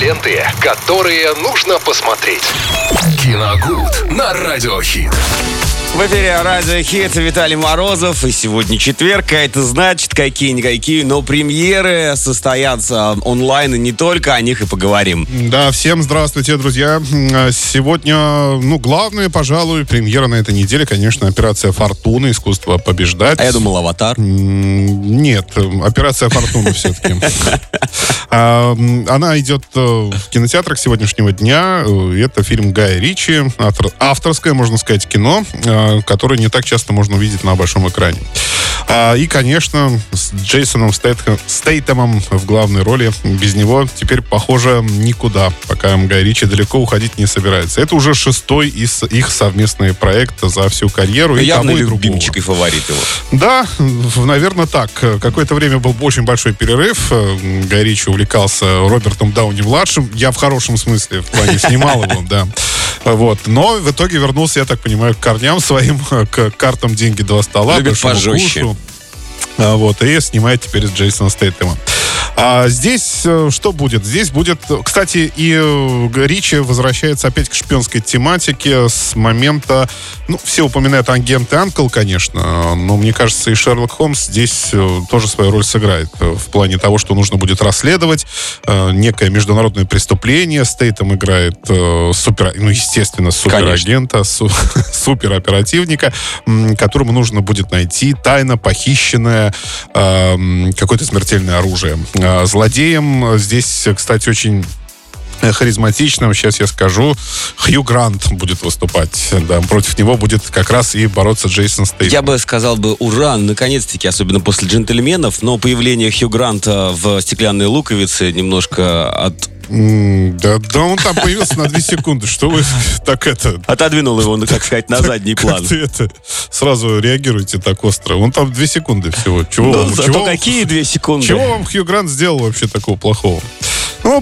ленты, которые нужно посмотреть. КиноГуд на Радиохит. В эфире Радио Хит, Виталий Морозов, и сегодня четверг, а это значит, какие-никакие, но премьеры состоятся онлайн, и не только, о них и поговорим. Да, всем здравствуйте, друзья. Сегодня, главная, пожалуй, премьера на этой неделе, конечно, «Операция Фортуна», «Искусство побеждать». А я думал, «Аватар». Нет, «Операция Фортуна» все-таки. Она идет в кинотеатрах сегодняшнего дня. Это фильм Гая Ричи, авторское, можно сказать, кино, который не так часто можно увидеть на большом экране. И, конечно, с Джейсоном Стэйтемом в главной роли. Без него теперь, похоже, никуда, пока Гай Ричи далеко уходить не собирается. Это уже шестой из их совместных проектов за всю карьеру. И явно любимчик и фаворит его. Да, наверное, так. Какое-то время был очень большой перерыв. Гай Ричи увлекался Робертом Дауни-младшим. Я в хорошем смысле, в плане снимал его, да. Вот. Но в итоге вернулся, я так понимаю, к корням своим, к картам «Деньги два стола», большому кушу. Вот. И снимает теперь с Джейсона Стэйтема. А здесь что будет? Здесь будет... Кстати, и Ричи возвращается опять к шпионской тематике с момента... все упоминают «Агенты Анкл», конечно, но, мне кажется, и Шерлок Холмс здесь тоже свою роль сыграет в плане того, что нужно будет расследовать некое международное преступление. Стэйтем играет суперагента, супероперативника, которому нужно будет найти тайно похищенное какое-то смертельное оружие. Злодеем здесь, кстати, очень харизматичным, сейчас я скажу, Хью Грант будет выступать. Да, против него будет как раз и бороться Джейсон Стэйтем. Я бы сказал бы ура, наконец-таки, особенно после «Джентльменов», но появление Хью Гранта в «Стеклянной луковице» немножко от... Да, он там появился на 2 секунды. Что вы так это... Отодвинул его, так сказать, на задний план. Сразу реагируете так остро. Он там 2 секунды всего. Зато какие 2 секунды? Чего вам Хью Грант сделал вообще такого плохого?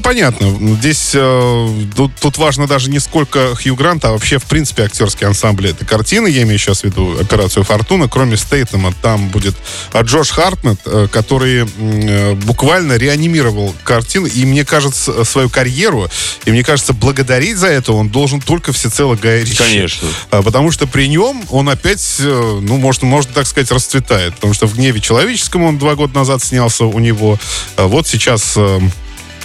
Понятно. Здесь тут важно даже не сколько Хью Грант, а вообще, в принципе, актерский ансамбль этой картины. Я имею сейчас в виду «Операцию Фортуна». Кроме Стэйтема, там будет Джош Хартнет, который буквально реанимировал картину. И, мне кажется, свою карьеру. И, мне кажется, благодарить за это он должен только всецело Гая Ричи. Конечно. Потому что при нем он опять, можно так сказать, расцветает. Потому что в «Гневе человеческом» он 2 года назад снялся у него. Вот сейчас...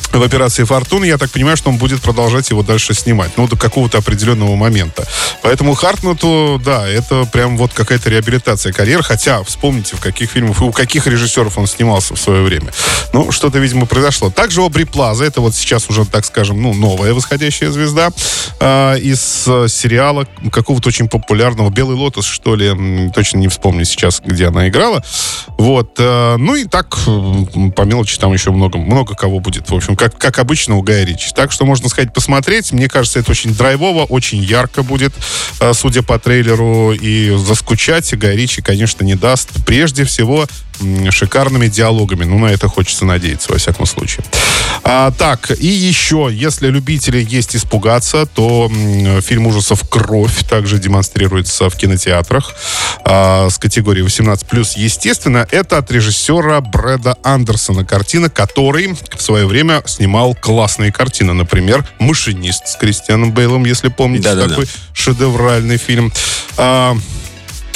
В «Операции Фортуна», я так понимаю, что он будет продолжать его дальше снимать. До какого-то определенного момента. Поэтому Хартнету, да, это прям какая-то реабилитация карьеры. Хотя, вспомните, в каких фильмах и у каких режиссеров он снимался в свое время. Что-то, видимо, произошло. Также Обри Плаза, это сейчас уже, так скажем, новая восходящая звезда из сериала какого-то очень популярного «Белый лотос», что ли. Точно не вспомню сейчас, где она играла. Вот. И так, по мелочи, там еще много кого будет, в общем, как обычно у Гая Ричи. Так что можно сказать, посмотреть. Мне кажется, это очень драйвово, очень ярко будет, судя по трейлеру. И заскучать Гай Ричи, конечно, не даст. Прежде всего, шикарными диалогами. На это хочется надеяться, во всяком случае. Так, и еще, если любители есть испугаться, то фильм ужасов «Кровь» также демонстрируется в кинотеатрах с категории 18+. Естественно, это от режиссера Брэда Андерсона картина, который в свое время снимал классные картины. Например, «Машинист» с Кристианом Бэйлом, если помните, такой шедевральный фильм.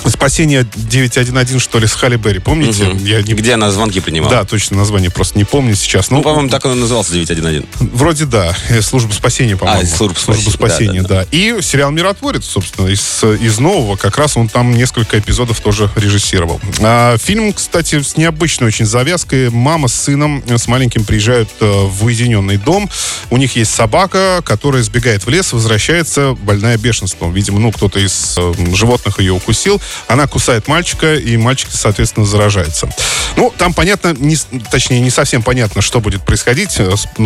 «Спасение 9-1-1», что ли, с Халли Берри, помните? Угу. Где она звонки принимала. Да, точно, название просто не помню сейчас. Но... по-моему, так он и назывался, 9-1-1. Вроде да, «Служба спасения», по-моему. «Служба спасения», да. И сериал «Миротворец», собственно, из нового, как раз он там несколько эпизодов тоже режиссировал. Фильм, кстати, с необычной очень завязкой. Мама с сыном, с маленьким приезжают в уединенный дом. У них есть собака, которая сбегает в лес, возвращается больная бешенством. Видимо, кто-то из животных ее укусил. Она кусает мальчика, и мальчик, соответственно, заражается. Там понятно, не совсем понятно, что будет происходить.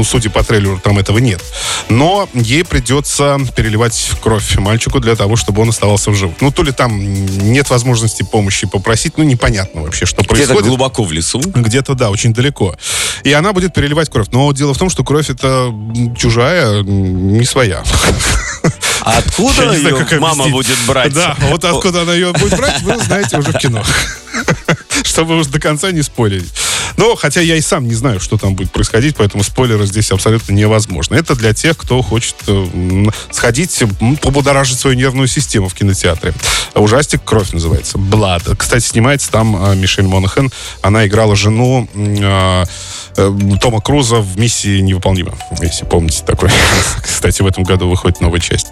Судя по трейлеру, там этого нет. Но ей придется переливать кровь мальчику для того, чтобы он оставался в живых. То ли там нет возможности помощи попросить, непонятно вообще, что происходит. Где-то глубоко в лесу. Где-то, да, очень далеко. И она будет переливать кровь. Но дело в том, что кровь это чужая, не своя. А откуда ее мама будет брать? Да, откуда она ее будет брать, вы узнаете уже в кино. Чтобы уж до конца не спойлерить. Но, хотя я и сам не знаю, что там будет происходить, поэтому спойлеры здесь абсолютно невозможно. Это для тех, кто хочет сходить, побудоражить свою нервную систему в кинотеатре. Ужастик «Кровь» называется. Blood. Кстати, снимается там Мишель Монахен. Она играла жену Тома Круза в «Миссии невыполнима». Если помните такой. Кстати, в этом году выходит новая часть.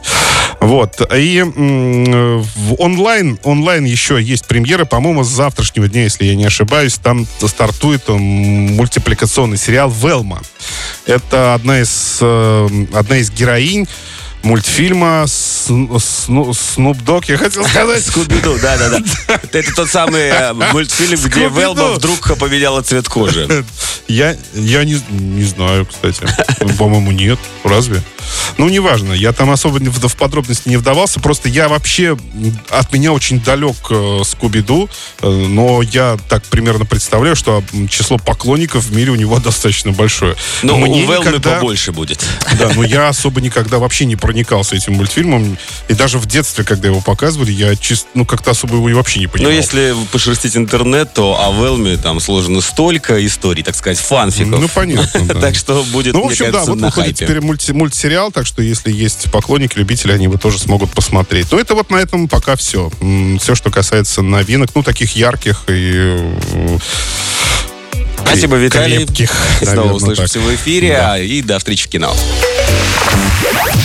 Вот. И онлайн еще есть премьера. По-моему, с завтрашнего дня, если я не ошибаюсь, там стартует мультипликационный сериал «Велма». Это одна из героинь мультфильма Snoop Dogg, я хотел сказать. Скуби-Ду, да-да-да. Это тот самый мультфильм, где Велма вдруг поменяла цвет кожи. Я не знаю, кстати. По-моему, нет. Разве? Ну, неважно. Я там особо в подробности не вдавался. Просто я вообще... От меня очень далек Скуби-Ду. Но я так примерно представляю, что число поклонников в мире у него достаточно большое. Но у Велмы побольше будет. Да, но я особо никогда вообще не проникался этим мультфильмом. И даже в детстве, когда его показывали, я как-то особо его вообще не понимал. Но если пошерстить интернет, то о Велме там сложено столько историй, так сказать, фанфиков. Ну, понятно, да. Так что будет, мне кажется, на хайпе. Ну, в общем, да, вот выходит теперь мультсериал, так что если есть поклонники, любители, они его тоже смогут посмотреть. Но это вот на этом пока все. Все, что касается новинок, таких ярких и... Спасибо, Виталий. Крепких. Снова услышимся в эфире. Да. И до встречи в кино.